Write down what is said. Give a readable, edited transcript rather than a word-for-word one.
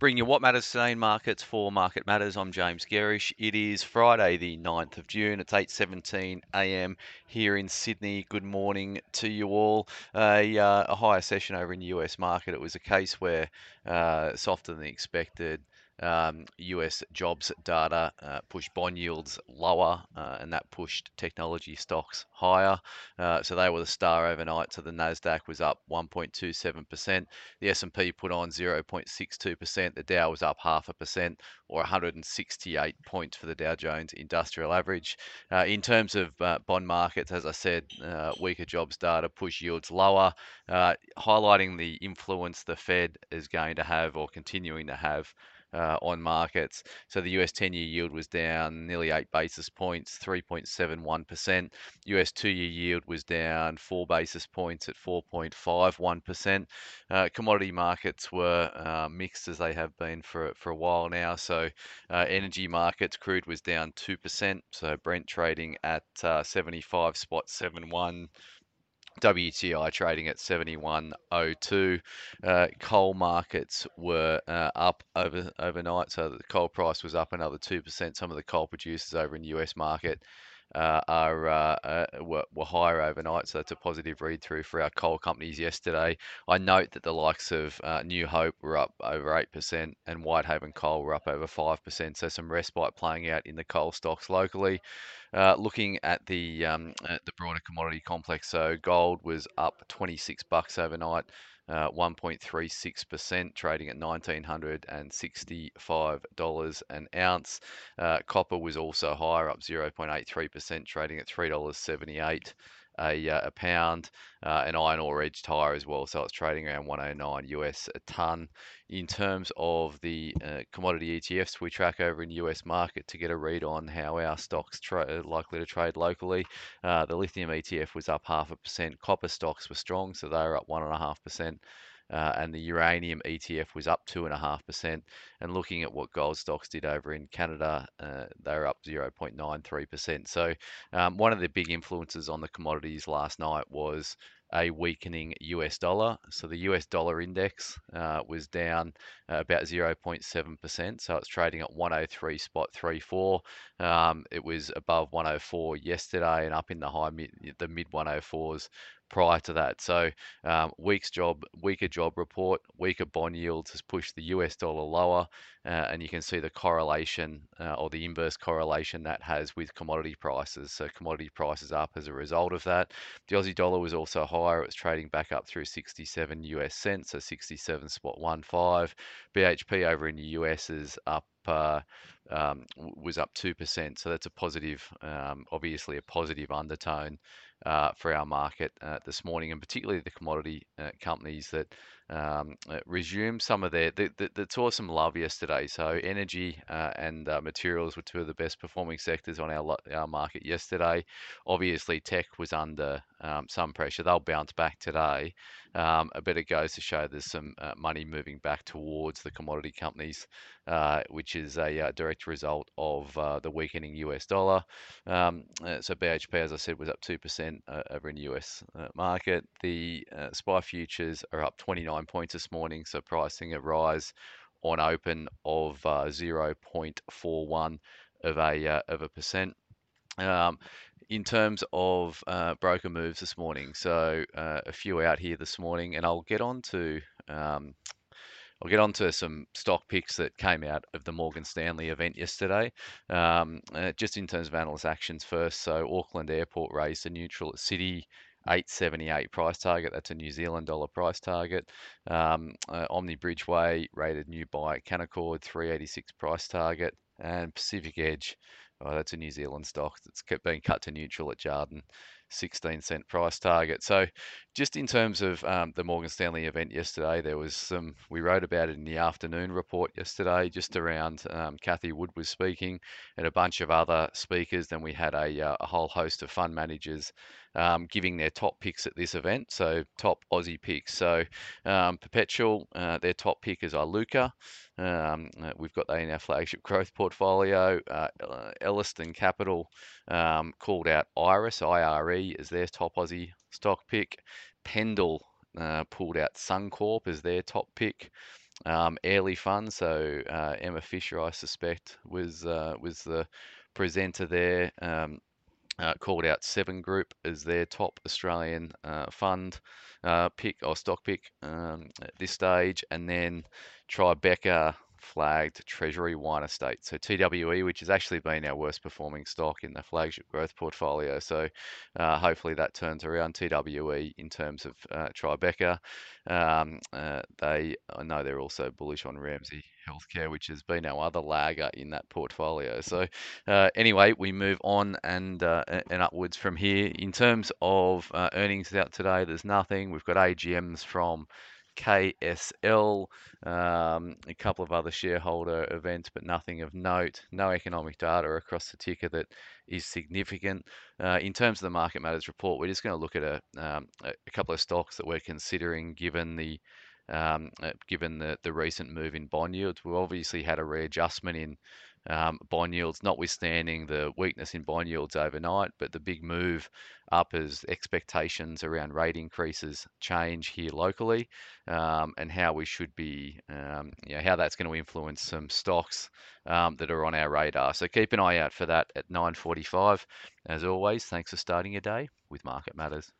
Bring you what matters today in markets for Market Matters. I'm James Gerrish. It is Friday the 9th of June. It's 8:17 a.m. here in Sydney. Good morning to you all. A higher session over in the US market. It was a case where softer than expected. US jobs data pushed bond yields lower and that pushed technology stocks higher. So they were the star overnight. So the Nasdaq was up 1.27%. The S&P put on 0.62%. The Dow was up 0.5% or 168 points for the Dow Jones Industrial Average. In terms of bond markets, as I said, weaker jobs data pushed yields lower, highlighting the influence the Fed is going to have or continuing to have on markets. So the US 10-year yield was down nearly 8 basis points, 3.71%. US 2-year yield was down 4 basis points at 4.51%. Commodity markets were mixed as they have been for a while now. So energy markets, crude was down 2%. So Brent trading at 75.71. WTI trading at 71.02. Coal markets were up overnight, so the coal price was up another 2%. Some of the coal producers over in the US market were higher overnight, so that's a positive read-through for our coal companies yesterday. I note that the likes of New Hope were up over 8% and Whitehaven Coal were up over 5%, so some respite playing out in the coal stocks locally. Looking at the broader commodity complex, so gold was up $26 overnight, 1.36%, trading at $1,965 an ounce. Copper was also higher, up 0.83%, trading at $3.78 a pound, and iron ore edged higher as well, so it's trading around $109 a ton. In terms of the commodity ETFs we track over in the US market to get a read on how our stocks are likely to trade locally, the lithium ETF was up 0.5%. Copper stocks were strong, so they were up 1.5%. And the uranium ETF was up 2.5%. And looking at what gold stocks did over in Canada, they were up 0.93%. So one of the big influences on the commodities last night was a weakening US dollar. So the US dollar index was down about 0.7%. So it's trading at 103.34. It was above 104 yesterday and up in the mid 104s prior to that. So weaker job report, weaker bond yields has pushed the US dollar lower, and you can see the correlation or the inverse correlation that has with commodity prices. So commodity prices up as a result of that. The Aussie dollar was also higher. It was trading back up through 67 US cents, so 67.15. BHP over in the US is up. Was up 2%, so that's a positive, obviously a positive undertone for our market this morning, and particularly the commodity companies that resumed some of their that saw some love yesterday. So energy and materials were two of the best performing sectors on our market yesterday. Obviously tech was under some pressure. They'll bounce back today, but it goes to show there's some money moving back towards the commodity companies, which is a direct result of the weakening US dollar. So BHP, as I said, was up 2% over in the US market. The SPI futures are up 29 points this morning, so pricing a rise on open of 0.41%. In terms of broker moves this morning, so a few out here this morning, and I'll get on to some stock picks that came out of the Morgan Stanley event yesterday. Just in terms of analyst actions first, so Auckland Airport raised a neutral at City 878 price target. That's a New Zealand dollar price target. Omni Bridgeway rated new buy at Canaccord 386 price target, and Pacific Edge. Oh, that's a New Zealand stock that's kept being cut to neutral at Jarden, 16-cent price target. So just in terms of the Morgan Stanley event yesterday, there was some, we wrote about it in the afternoon report yesterday, just around Cathy Wood was speaking and a bunch of other speakers. Then we had a whole host of fund managers giving their top picks at this event, so top Aussie picks. So Perpetual, their top pick is Iluka. We've got that in our flagship growth portfolio. Elliston Capital called out Iris, IRE, as their top Aussie stock pick. Pendle pulled out Suncorp as their top pick. Airlie fund. So Emma Fisher, I suspect, was the presenter there. Called out Seven Group as their top Australian fund pick or stock pick at this stage, and then Tribeca flagged Treasury Wine Estate. So TWE, which has actually been our worst performing stock in the flagship growth portfolio. So hopefully that turns around. TWE in terms of Tribeca. I know they're also bullish on Ramsay Healthcare, which has been our other lagger in that portfolio. So anyway, we move on and upwards from here. In terms of earnings out today, there's nothing. We've got AGMs from KSL, a couple of other shareholder events, but nothing of note. No economic data across the ticker that is significant. In terms of the Market Matters report, we're just going to look at a couple of stocks that we're considering given the given the recent move in bond yields. We've obviously had a readjustment in bond yields, notwithstanding the weakness in bond yields overnight, but the big move up as expectations around rate increases change here locally, and how we should be, how that's going to influence some stocks that are on our radar. So keep an eye out for that at 9:45. As always, thanks for starting your day with Market Matters.